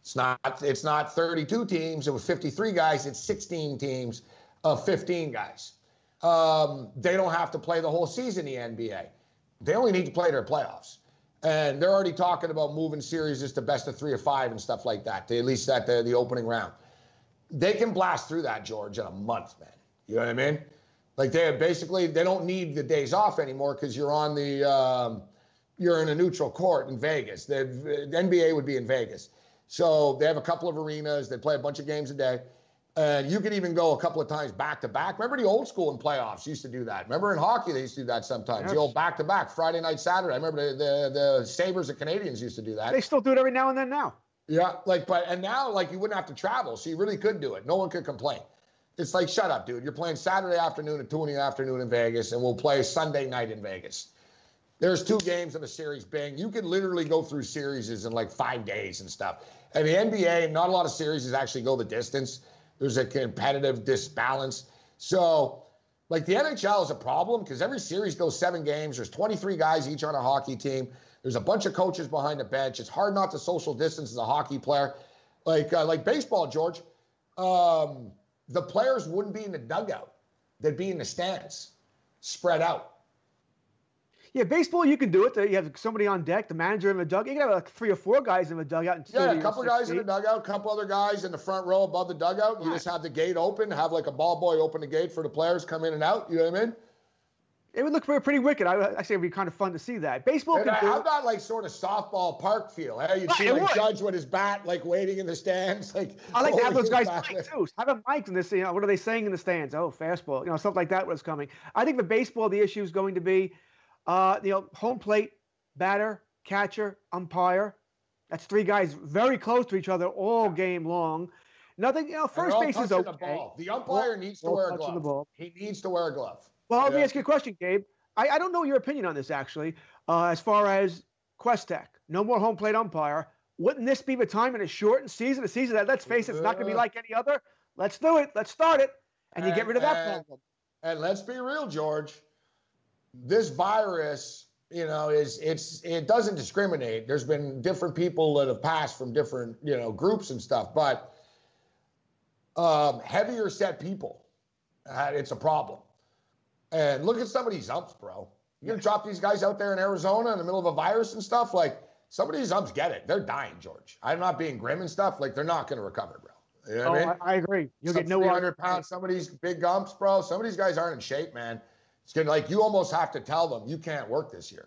It's not it's not thirty-two teams. It was fifty-three guys. It's sixteen teams of fifteen guys. Um, they don't have to play the whole season, the N B A. They only need to play their playoffs. And they're already talking about moving series to best of three or five and stuff like that, to at least at the, the opening round. They can blast through that, George, in a month, man. You know what I mean? Like they have basically, they don't need the days off anymore because you're on the, um, you're in a neutral court in Vegas. The, the N B A would be in Vegas. So they have a couple of arenas. They play a bunch of games a day. And you could even go a couple of times back-to-back. Remember the old school in playoffs used to do that. Remember in hockey they used to do that sometimes. Yes. The old back-to-back, Friday night, Saturday. I remember the, the, the Sabres and Canadians used to do that. They still do it every now and then now. Yeah, like, but, and now, like, you wouldn't have to travel, so you really could do it. No one could complain. It's like, shut up, dude. You're playing Saturday afternoon at two in the afternoon in Vegas, and we'll play Sunday night in Vegas. There's two games in a series, bang. You could literally go through series in, like, five days and stuff. And the N B A, not a lot of series actually go the distance. There's a competitive disbalance. So, like, the N H L is a problem because every series goes seven games. There's twenty-three guys each on a hockey team. There's a bunch of coaches behind the bench. It's hard not to social distance as a hockey player. Like uh, like baseball, George, um, the players wouldn't be in the dugout. They'd be in the stands, spread out. Yeah, baseball, you can do it. You have somebody on deck, the manager in the dugout. You can have like three or four guys in the dugout. Yeah, a couple guys in the dugout, a couple other guys in the front row above the dugout. You just have the gate open, have like a ball boy open the gate for the players, come in and out. You know what I mean? It would look pretty wicked. I actually, it'd be kind of fun to see that. Baseball can do it. How about like sort of softball park feel? Eh? You'd see like Judge with his bat, like waiting in the stands. Like I like to have those guys mic too. Have a mic in this. You know, what are they saying in the stands? Oh, fastball. You know, stuff like that was coming. I think the baseball, the issue is going to be, uh, you know, home plate, batter, catcher, umpire. That's three guys very close to each other all game long. Nothing. You know, first base is okay. The ball. The umpire needs to wear a glove. He needs to wear a glove. Well, let me ask you a question, Gabe. I, I don't know your opinion on this, actually, uh, as far as Questek. No more home plate umpire. Wouldn't this be the time in a shortened season, a season that, let's face it, it's not going to be like any other? Let's do it. Let's start it. And, and you get rid of that and, problem. And let's be real, George. This virus, you know, is it's it doesn't discriminate. There's been different people that have passed from different, you know, groups and stuff. But um, heavier set people, uh, it's a problem. And look at some of these umps, bro. You're going to drop these guys out there in Arizona in the middle of a virus and stuff? Like, some of these umps get it. They're dying, George. I'm not being grim and stuff. Like, they're not going to recover, bro. You know what I mean? I agree. You'll get no one hundred pounds. Some of these big umps, bro. Some of these guys aren't in shape, man. It's good. Like, you almost have to tell them you can't work this year.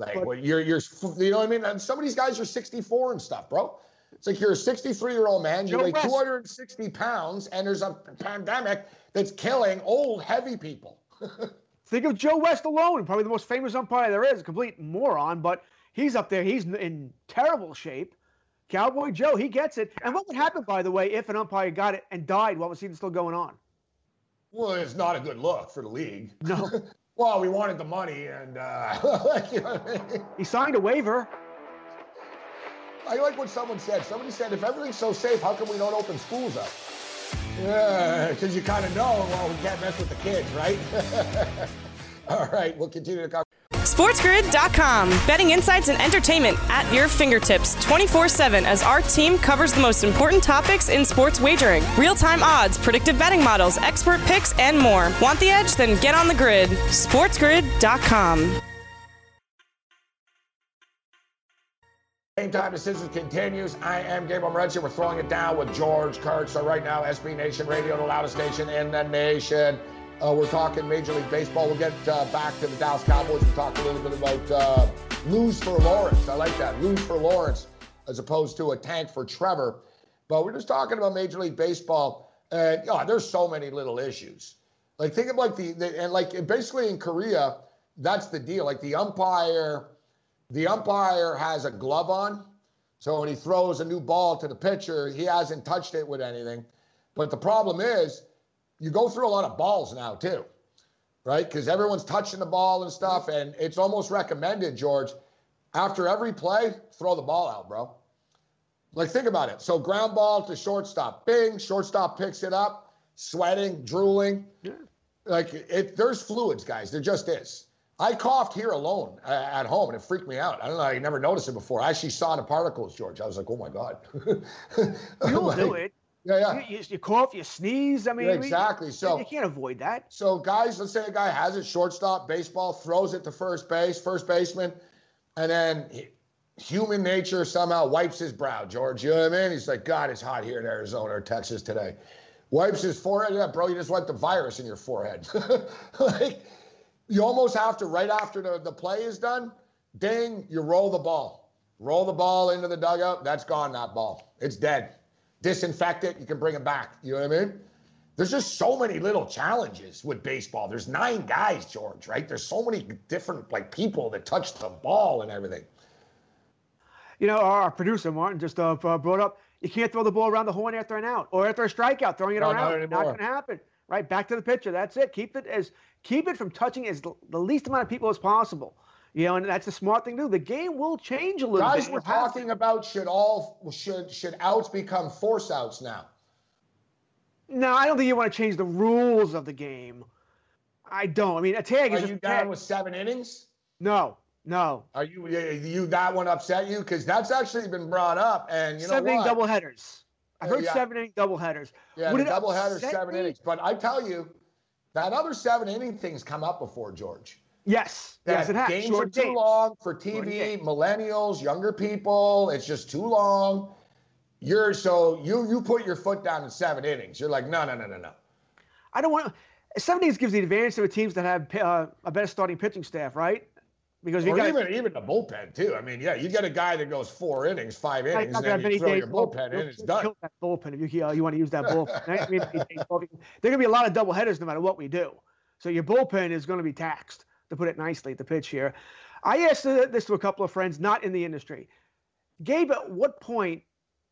Like, but, well, you're, you're, you know what I mean? And some of these guys are sixty-four and stuff, bro. It's like you're a sixty-three-year-old man, you weigh two hundred sixty pounds, and there's a pandemic that's killing old, heavy people. Think of Joe West alone, probably the most famous umpire there is, a complete moron, but he's up there. He's in terrible shape. Cowboy Joe, he gets it. And what would happen, by the way, if an umpire got it and died while the season's still going on? Well, it's not a good look for the league. No. Well, we wanted the money, and uh, like, you know what I mean? He signed a waiver. I like what someone said. Somebody said, if everything's so safe, how come we don't open schools up? Yeah, because you kind of know, well, we can't mess with the kids, right? All right, we'll continue to cover. sports grid dot com. Betting insights and entertainment at your fingertips twenty-four seven as our team covers the most important topics in sports wagering. Real-time odds, predictive betting models, expert picks, and more. Want the edge? Then get on the grid. sports grid dot com. Game time decisions continues. I am Gabriel Morency. We're throwing it down with George Kurtz. So right now, S B Nation Radio, the loudest station in the nation. Uh, we're talking Major League Baseball. We'll get uh, back to the Dallas Cowboys. We'll talk a little bit about uh, lose for Lawrence. I like that. Lose for Lawrence as opposed to a tank for Trevor. But we're just talking about Major League Baseball. And oh, there's so many little issues. Like think of like the, the and like basically in Korea, that's the deal. Like the umpire... The umpire has a glove on, so when he throws a new ball to the pitcher, he hasn't touched it with anything. But the problem is, you go through a lot of balls now too, right? Because everyone's touching the ball and stuff, and it's almost recommended, George, after every play, throw the ball out, bro. Like, think about it. So ground ball to shortstop. Bing, shortstop picks it up, sweating, drooling. Yeah. Like, it, there's fluids, guys. There just is. I coughed here alone uh, at home, and it freaked me out. I don't know. I never noticed it before. I actually saw the particles, George. I was like, oh, my God. You'll like, do it. Yeah, yeah. You, you cough, you sneeze. I mean, yeah, exactly. We, so you can't avoid that. So, guys, let's say a guy has it, shortstop, baseball, throws it to first base, first baseman, and then he, human nature somehow wipes his brow, George. You know what I mean? He's like, God, it's hot here in Arizona or Texas today. Wipes his forehead. Yeah, bro, you just wiped the virus in your forehead. Like, you almost have to, right after the, the play is done, ding, you roll the ball. Roll the ball into the dugout. That's gone, that ball. It's dead. Disinfect it. You can bring it back. You know what I mean? There's just so many little challenges with baseball. There's nine guys, George, right? There's so many different like people that touch the ball and everything. You know, our producer, Martin, just uh, brought up, you can't throw the ball around the horn after an out or after a strikeout, throwing it no, around. Not, not going to happen. Right, back to the pitcher. That's it. Keep it as keep it from touching as the least amount of people as possible. You know, and that's the smart thing to do. The game will change a little bit. Guys, we're talking about should all should should outs become force outs now. No, I don't think you want to change the rules of the game. I don't. I mean, a tag is. Are you down with seven innings? No, no. Are you you that one upset you? Because that's actually been brought up, and you know what? Seven inning double headers. I heard yeah. seven inning double headers. Yeah, double headers, seven me? innings. But I tell you, that other seven inning thing's come up before, George. Yes, that yes, it has. Games Short are too games. long for T V, millennials, younger people. It's just too long. You're so you you put your foot down in seven innings. You're like no no no no no. I don't want seven innings gives the advantage to the teams that have uh, a better starting pitching staff, right? Because you or got even even the bullpen too. I mean, yeah, you get a guy that goes four innings, five innings, and then you throw your bullpen in, it's done. Kill that bullpen if you uh, you want to use that bullpen. There's gonna be a lot of double headers no matter what we do. So your bullpen is gonna be taxed, to put it nicely, at the pitch here. I asked this to a couple of friends not in the industry. Gabe, at what point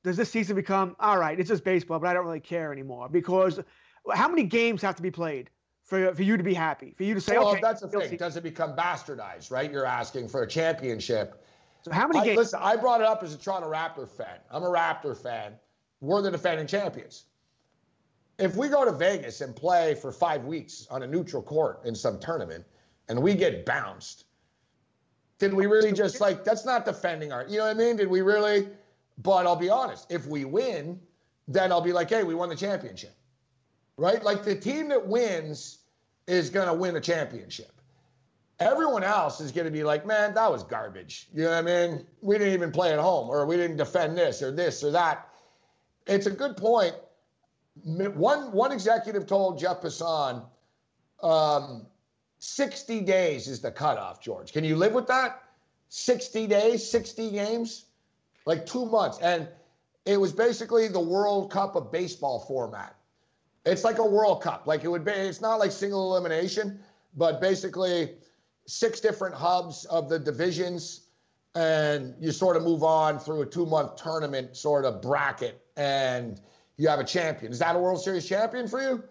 does this season become all right? It's just baseball, but I don't really care anymore because how many games have to be played? For, for you to be happy, for you to say, well, okay. Well, that's the thing. See. Does it become bastardized, right? You're asking for a championship. So how many I, games? Listen, I brought it up as a Toronto Raptor fan. I'm a Raptor fan. We're the defending champions. If we go to Vegas and play for five weeks on a neutral court in some tournament and we get bounced, did we really just like, that's not defending our, you know what I mean? Did we really? But I'll be honest, if we win, then I'll be like, hey, we won the championship. Right? Like the team that wins is going to win a championship. Everyone else is going to be like, man, that was garbage. You know what I mean? We didn't even play at home or we didn't defend this or this or that. It's a good point. One one executive told Jeff Passan, um, sixty days is the cutoff, George. Can you live with that? sixty days, sixty games, like two months. And it was basically the World Cup of baseball format. It's like a World Cup. Like it would be, it's not like single elimination, but basically six different hubs of the divisions, and you sort of move on through a two-month tournament sort of bracket, and you have a champion. Is that a World Series champion for you?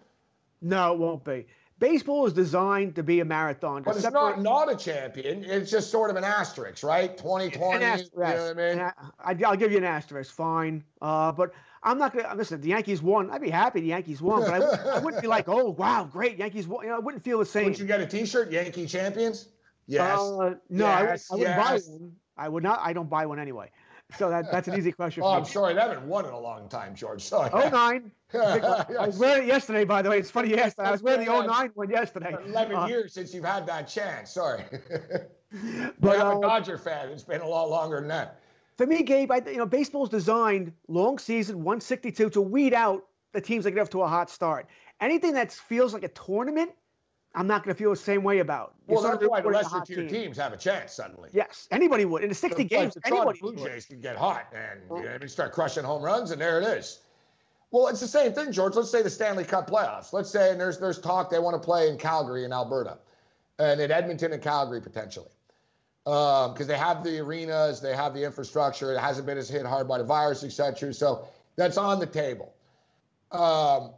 No, it won't be. Baseball is designed to be a marathon. But it's separate... not not a champion. It's just sort of an asterisk, right? twenty twenty, asterisk. You know what I mean? And I, I'll give you an asterisk, fine. Uh, but I'm not going to – listen, the Yankees won. I'd be happy the Yankees won, but I, I wouldn't be like, oh, wow, great, Yankees won. You know, I wouldn't feel the same. Would you get a T-shirt, Yankee Champions? Yes. Uh, no, yes, I, would, I yes. wouldn't buy one. I would not. I don't buy one anyway. So that, that's an easy question. Oh, for I'm me. sorry. I haven't won in a long time, George. Sorry. oh nine. I was wearing it yesterday, by the way. It's funny you asked that. I was wearing the oh nine one yesterday. eleven uh, years since you've had that chance. Sorry. But I'm a Dodger fan. It's been a lot longer than that. For me, Gabe, I, you know, baseball's designed long season, one sixty-two, to weed out the teams that get off to a hot start. Anything that feels like a tournament, I'm not going to feel the same way about. Well, that's why the lesser tier team. teams have a chance suddenly. Yes, anybody would. In the sixty so, games, like, anybody would. The Blue Jays could get hot and oh. you know, start crushing home runs, and there it is. Well, it's the same thing, George. Let's say the Stanley Cup playoffs. Let's say, and there's, there's talk they want to play in Calgary and Alberta, and in Edmonton and Calgary potentially. Because um, they have the arenas, they have the infrastructure. It hasn't been as hit hard by the virus, et cetera. So that's on the table. Um,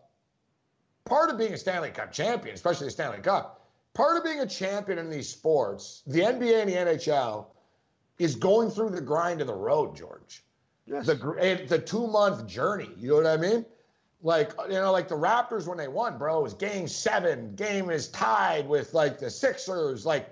Part of being a Stanley Cup champion, especially the Stanley Cup, part of being a champion in these sports, the N B A and the N H L, is going through the grind of the road, George. Yes. The, the two-month journey, you know what I mean? Like, you know, like the Raptors when they won, bro, it was game seven. Game is tied with, like, the Sixers. Like,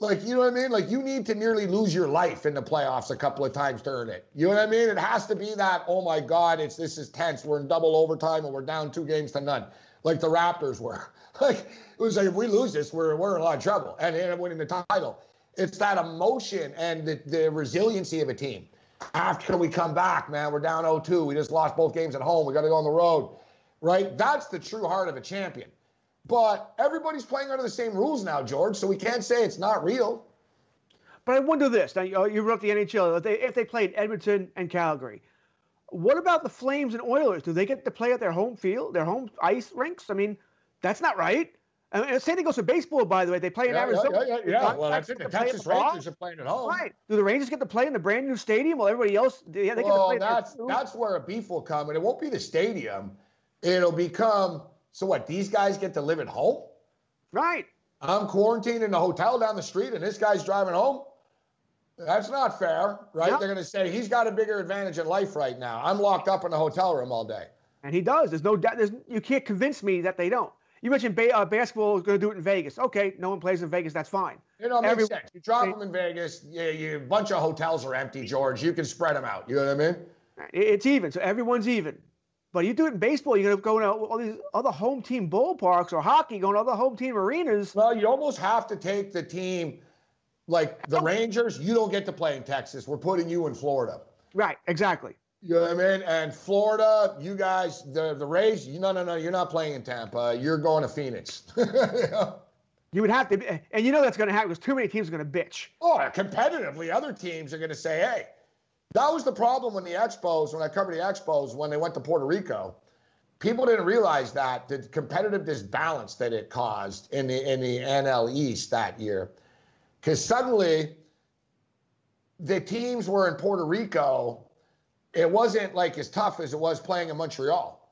like, you know what I mean? Like, you need to nearly lose your life in the playoffs a couple of times to earn it. You know what I mean? It has to be that, oh, my God, it's this is tense. We're in double overtime, and we're down two games to none. Like the Raptors were. Like, it was like, if we lose this, we're, we're in a lot of trouble. And they end up winning the title. It's that emotion and the, the resiliency of a team. After we come back, man, we're down oh two. We just lost both games at home. We got to go on the road, right? That's the true heart of a champion. But everybody's playing under the same rules now, George, so we can't say it's not real. But I wonder this. Now, you wrote the N H L. If they, if they played Edmonton and Calgary, what about the Flames and Oilers? Do they get to play at their home field, their home ice rinks? I mean, that's not right. I mean, the same thing goes for baseball, by the way. They play in yeah, Arizona. Yeah, yeah, yeah. yeah. Well, that's it. The Texas Rangers are playing at home. Right. Do the Rangers get to play in the brand-new stadium while everybody else – yeah, they well, get to play that's, that's where a beef will come, and it won't be the stadium. It'll become – so what, these guys get to live at home? Right. I'm quarantined in a hotel down the street, and this guy's driving home? That's not fair, right? Yep. They're going to say, he's got a bigger advantage in life right now. I'm locked up in a hotel room all day. And he does. There's no doubt. There's, you can't convince me that they don't. You mentioned ba uh, basketball is going to do it in Vegas. Okay, no one plays in Vegas. That's fine. You know, it makes sense. You drop them in Vegas, you, you, a bunch of hotels are empty, George. You can spread them out. You know what I mean? It's even. So everyone's even. But you do it in baseball, you're going to go to all these other home team ballparks, or hockey, going to other home team arenas. Well, you almost have to take the team – like the Rangers, you don't get to play in Texas. We're putting you in Florida. Right, exactly. You know what I mean? And Florida, you guys, the, the Rays, you, no, no, no, you're not playing in Tampa. You're going to Phoenix. You know? You would have to. And you know that's going to happen because too many teams are going to bitch. Oh, competitively, other teams are going to say, hey, that was the problem when the Expos, when I covered the Expos, when they went to Puerto Rico. People didn't realize that, the competitive disbalance that it caused in the, in the N L East that year. Because suddenly the teams were in Puerto Rico. It wasn't like as tough as it was playing in Montreal,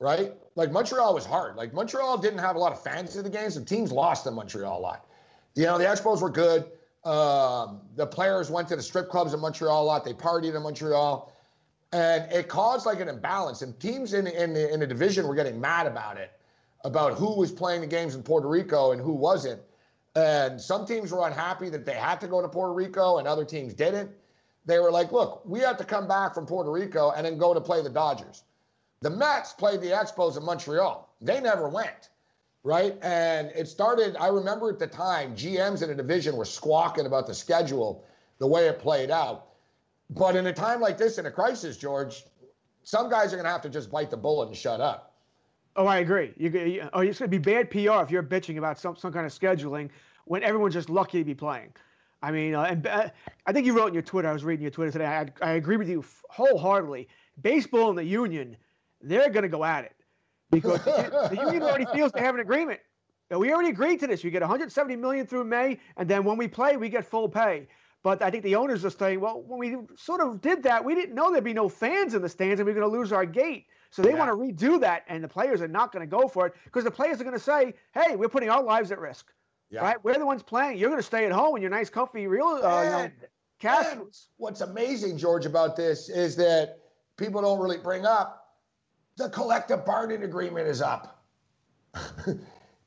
right? Like Montreal was hard. Like Montreal didn't have a lot of fans in the games. The teams lost in Montreal a lot. You know, the Expos were good. Um, the players went to the strip clubs in Montreal a lot. They partied in Montreal. And it caused like an imbalance. And teams in, in, the, in the division were getting mad about it, about who was playing the games in Puerto Rico and who wasn't. And some teams were unhappy that they had to go to Puerto Rico and other teams didn't. They were like, look, we have to come back from Puerto Rico and then go to play the Dodgers. The Mets played the Expos in Montreal. They never went, right? And it started, I remember at the time, G Ms in a division were squawking about the schedule, the way it played out. But in a time like this, in a crisis, George, some guys are going to have to just bite the bullet and shut up. Oh, I agree. You're, you, oh, it's going to be bad P R if you're bitching about some, some kind of scheduling when everyone's just lucky to be playing. I mean, uh, and uh, I think you wrote in your Twitter, I was reading your Twitter today, I, I agree with you wholeheartedly. Baseball and the union, they're going to go at it because the, the union already feels they have an agreement. We already agreed to this. We get one hundred seventy million dollars through May, and then when we play, we get full pay. But I think the owners are saying, well, when we sort of did that, we didn't know there'd be no fans in the stands and we were going to lose our gate. So they yeah. want to redo that, and the players are not going to go for it because the players are going to say, hey, we're putting our lives at risk. Yeah. Right? We're the ones playing. You're going to stay at home in your nice, comfy, real uh, you know, castles. What's amazing, George, about this is that people don't really bring up the collective bargaining agreement is up.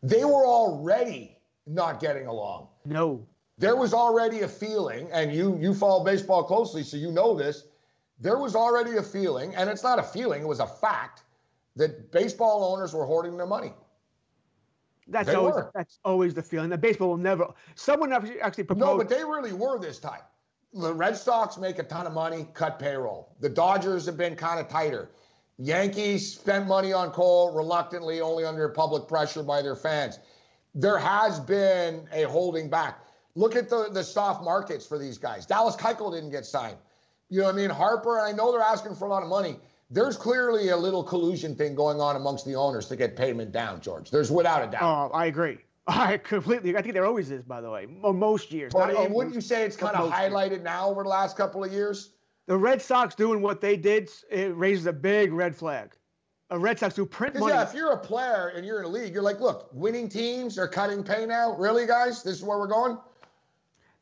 They were already not getting along. No. There was already a feeling, and you you follow baseball closely, so you know this. There was already a feeling, and it's not a feeling, it was a fact, that baseball owners were hoarding their money. That's they always were. That's always the feeling. The baseball will never – someone actually proposed – No, but they really were this time. The Red Sox make a ton of money, cut payroll. The Dodgers have been kind of tighter. Yankees spent money on Cole reluctantly, only under public pressure by their fans. There has been a holding back. Look at the, the soft markets for these guys. Dallas Keuchel didn't get signed. You know what I mean? Harper, and I know they're asking for a lot of money. There's clearly a little collusion thing going on amongst the owners to get payment down, George. There's without a doubt. Oh, I agree. I completely. I think there always is, by the way, most years. But uh, wouldn't you say it's kind of highlighted years. now over the last couple of years? The Red Sox doing what they did, it raises a big red flag. A Red Sox who print money. Yeah, if you're a player and you're in a league, you're like, look, winning teams are cutting pay now. Really, guys? This is where we're going?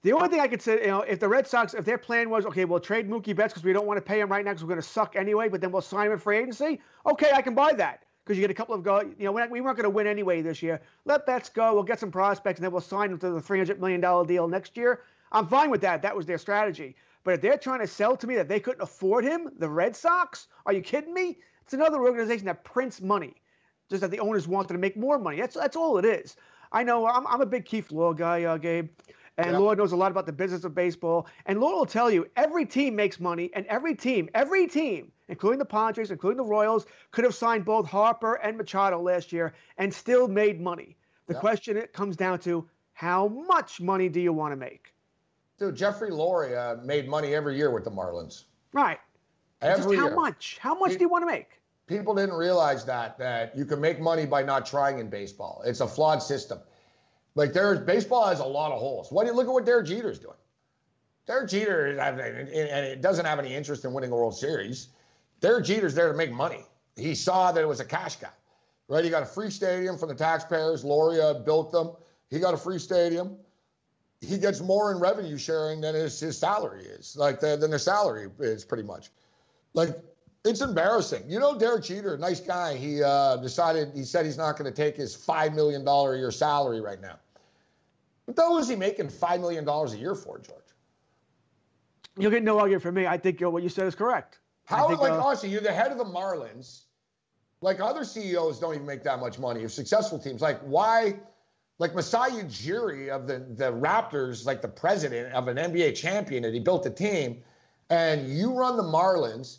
The only thing I could say, you know, if the Red Sox, if their plan was, okay, we'll trade Mookie Betts because we don't want to pay him right now because we're going to suck anyway, but then we'll sign him in free agency, okay, I can buy that because you get a couple of guys, you know, we're not, we weren't going to win anyway this year. Let Betts go. We'll get some prospects, and then we'll sign him to the three hundred million dollars deal next year. I'm fine with that. That was their strategy. But if they're trying to sell to me that they couldn't afford him, the Red Sox, are you kidding me? It's another organization that prints money, just that the owners wanted to make more money. That's that's all it is. I know I'm, I'm a big Keith Law guy, uh, Gabe, and yeah. Law knows a lot about the business of baseball. And Law will tell you every team makes money, and every team, every team, including the Padres, including the Royals, could have signed both Harper and Machado last year and still made money. The yeah. question it comes down to, how much money do you want to make? Dude, Jeffrey Lurie uh, made money every year with the Marlins. Right. Every Just how year. much? How much Pe- do you want to make? People didn't realize that, that you can make money by not trying in baseball. It's a flawed system. Like, there's baseball has a lot of holes. Why do you look at what Derek Jeter's doing? Derek Jeter, and it doesn't have any interest in winning a World Series. Derek Jeter's there to make money. He saw that it was a cash cow, right? He got a free stadium from the taxpayers. Lurie built them. He got a free stadium. He gets more in revenue sharing than his, his salary is, like the, than the salary is pretty much. Like, it's embarrassing. You know, Derek Jeter, nice guy. He uh, decided, he said he's not going to take his five million dollars a year salary right now. What the hell is he making five million dollars a year for, George? You'll get no argument from me. I think uh, what you said is correct. How, think, like, uh, honestly, you're the head of the Marlins. Like, other C E Os don't even make that much money. You're successful teams. Like, why... Like Masai Ujiri of the, the Raptors, like the president of an N B A champion, and he built a team, and you run the Marlins,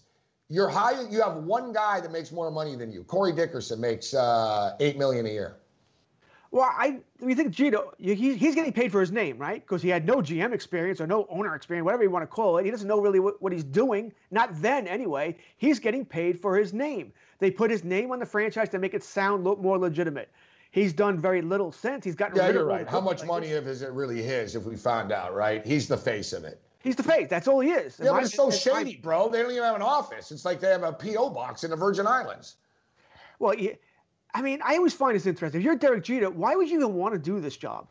you're high, you have one guy that makes more money than you. Corey Dickerson makes uh, eight million dollars a year. Well, I you think Jeter, he, he's getting paid for his name, right? Because he had no G M experience or no owner experience, whatever you want to call it. He doesn't know really what, what he's doing. Not then, anyway. He's getting paid for his name. They put his name on the franchise to make it sound lo- more legitimate. He's done very little since. He's gotten yeah, rid you're of right. How much like money of is it really his if we found out, right? He's the face of it. He's the face. That's all he is. Yeah, but it's so shady, bro. They don't even have an office. It's like they have a P O box in the Virgin Islands. Well, I mean, I always find this interesting. If you're Derek Jeter, why would you even want to do this job?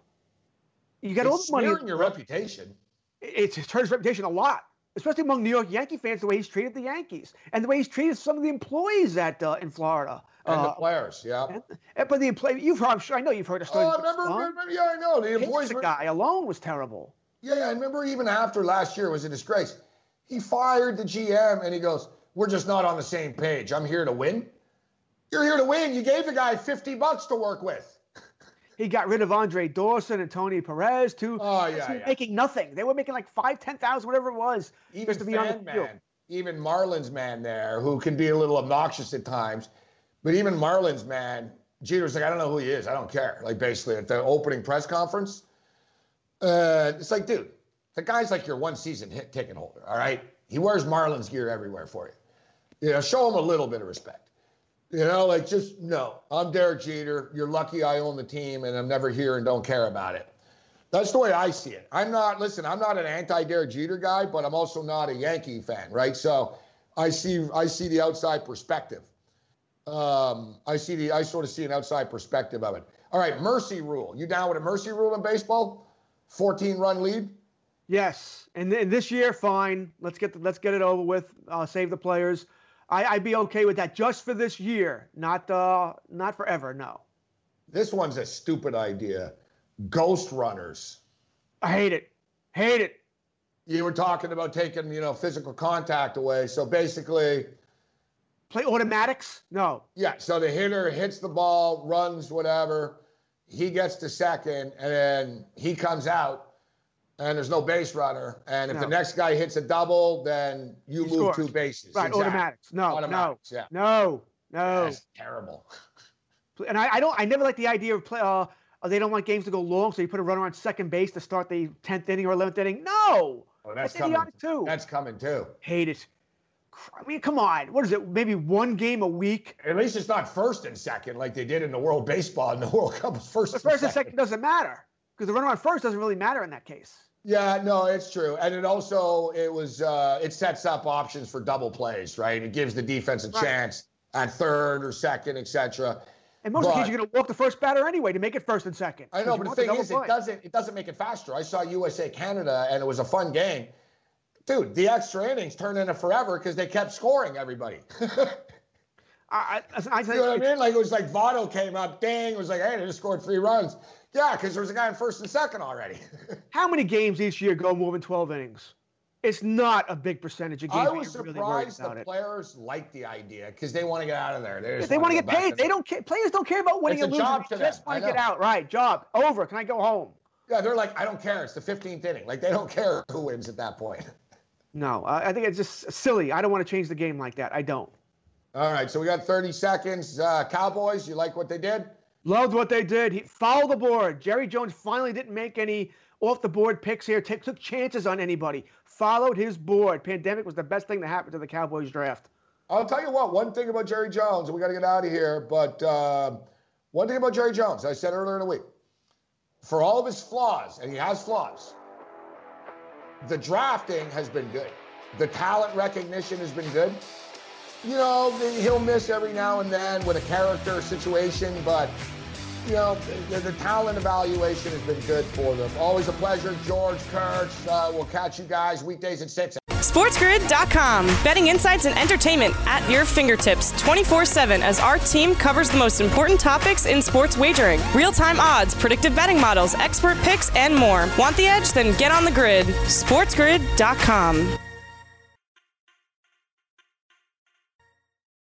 You got all the money. It's smearing your reputation. It's it hurt his reputation a lot, especially among New York Yankee fans, the way he's treated the Yankees and the way he's treated some of the employees at uh, in Florida. And uh, the players, yeah. And, and, but the employee, you've heard, I'm sure, I know you've heard a story. Oh, I remember, remember yeah, I know. The employees were, guy alone was terrible. Yeah, yeah, I remember even after last year, it was a disgrace. He fired the G M, and he goes, we're just not on the same page. I'm here to win. You're here to win. You gave the guy fifty bucks to work with. He got rid of Andre Dawson and Tony Perez, too. Oh, yeah, yeah. Making nothing. They were making like five, ten thousand, whatever it was. Even just to be on the field. Man, even Marlins man there, who can be a little obnoxious at times. But even Marlins, man, Jeter's like, I don't know who he is. I don't care. Like, basically, at the opening press conference, uh, it's like, dude, the guy's like your one-season hit ticket holder, all right? He wears Marlins gear everywhere for you. You know, show him a little bit of respect. You know, like, just, no, I'm Derek Jeter. You're lucky I own the team, and I'm never here and don't care about it. That's the way I see it. I'm not, listen, I'm not an anti-Derek Jeter guy, but I'm also not a Yankee fan, right? So I see I see the outside perspective. Um, I see the, I sort of see an outside perspective of it. All right, mercy rule. You down with a mercy rule in baseball? fourteen-run lead? Yes, and, th- and this year, fine. Let's get the, let's get it over with. Uh, save the players. I, I'd be okay with that just for this year, not uh, not forever. No. This one's a stupid idea. Ghost runners. I hate it. Hate it. You were talking about taking, you know, physical contact away. So basically, play automatics? No. Yeah. So the hitter hits the ball, runs, whatever. He gets to second, and then he comes out. And there's no base runner. And if no. the next guy hits a double, then you he move scores. two bases. Right, exactly. automatics. No, automatics. no, yeah. no, no. That's terrible. And I, I don't. I never like the idea of play. Uh, they don't want games to go long, so you put a runner on second base to start the tenth inning or eleventh inning. No, well, that's, that's coming idiotic too. That's coming too. Hate it. I mean, come on. What is it? Maybe one game a week. At least it's not first and second like they did in the World Baseball in the World Cup. First, but first and second. and second doesn't matter. Because the runner on first doesn't really matter in that case. Yeah, no, it's true. And it also, it was, uh, it sets up options for double plays, right? It gives the defense a right. chance at third or second, et cetera. And most but, of the kids, you're going to walk the first batter anyway to make it first and second. I know, but the thing the is, play. it doesn't, it doesn't make it faster. I saw U S A Canada, and it was a fun game. Dude, the extra innings turned into forever because they kept scoring everybody. I, I, I, you know what I mean? Like, it was like Votto came up, dang, it was like, hey, they just scored three runs. Yeah, because there was a guy in first and second already. How many games each year go more than twelve innings? It's not a big percentage of games. I was really surprised the it. players like the idea because they want to get out of there. They, yeah, they want to get paid. They don't care. Players don't care about winning and losing. They just want to get out. Right, job over. Can I go home? Yeah, they're like, I don't care. It's the fifteenth inning. Like, they don't care who wins at that point. No, I think it's just silly. I don't want to change the game like that. I don't. All right, so we got thirty seconds. Uh, Cowboys, you like what they did? Loved what they did. He fouled the board. Jerry Jones finally didn't make any off-the-board picks here. T- took chances on anybody. Followed his board. Pandemic was the best thing that happened to the Cowboys draft. I'll tell you what. One thing about Jerry Jones, and we got to get out of here, but uh, one thing about Jerry Jones, I said earlier in the week, for all of his flaws, and he has flaws, the drafting has been good. The talent recognition has been good. You know, he'll miss every now and then with a character situation, but, you know, the, the talent evaluation has been good for them. Always a pleasure, George Kurtz. Uh, we'll catch you guys weekdays at six. sports grid dot com. Betting insights and entertainment at your fingertips twenty-four seven as our team covers the most important topics in sports wagering. Real-time odds, predictive betting models, expert picks, and more. Want the edge? Then get on the grid. sports grid dot com.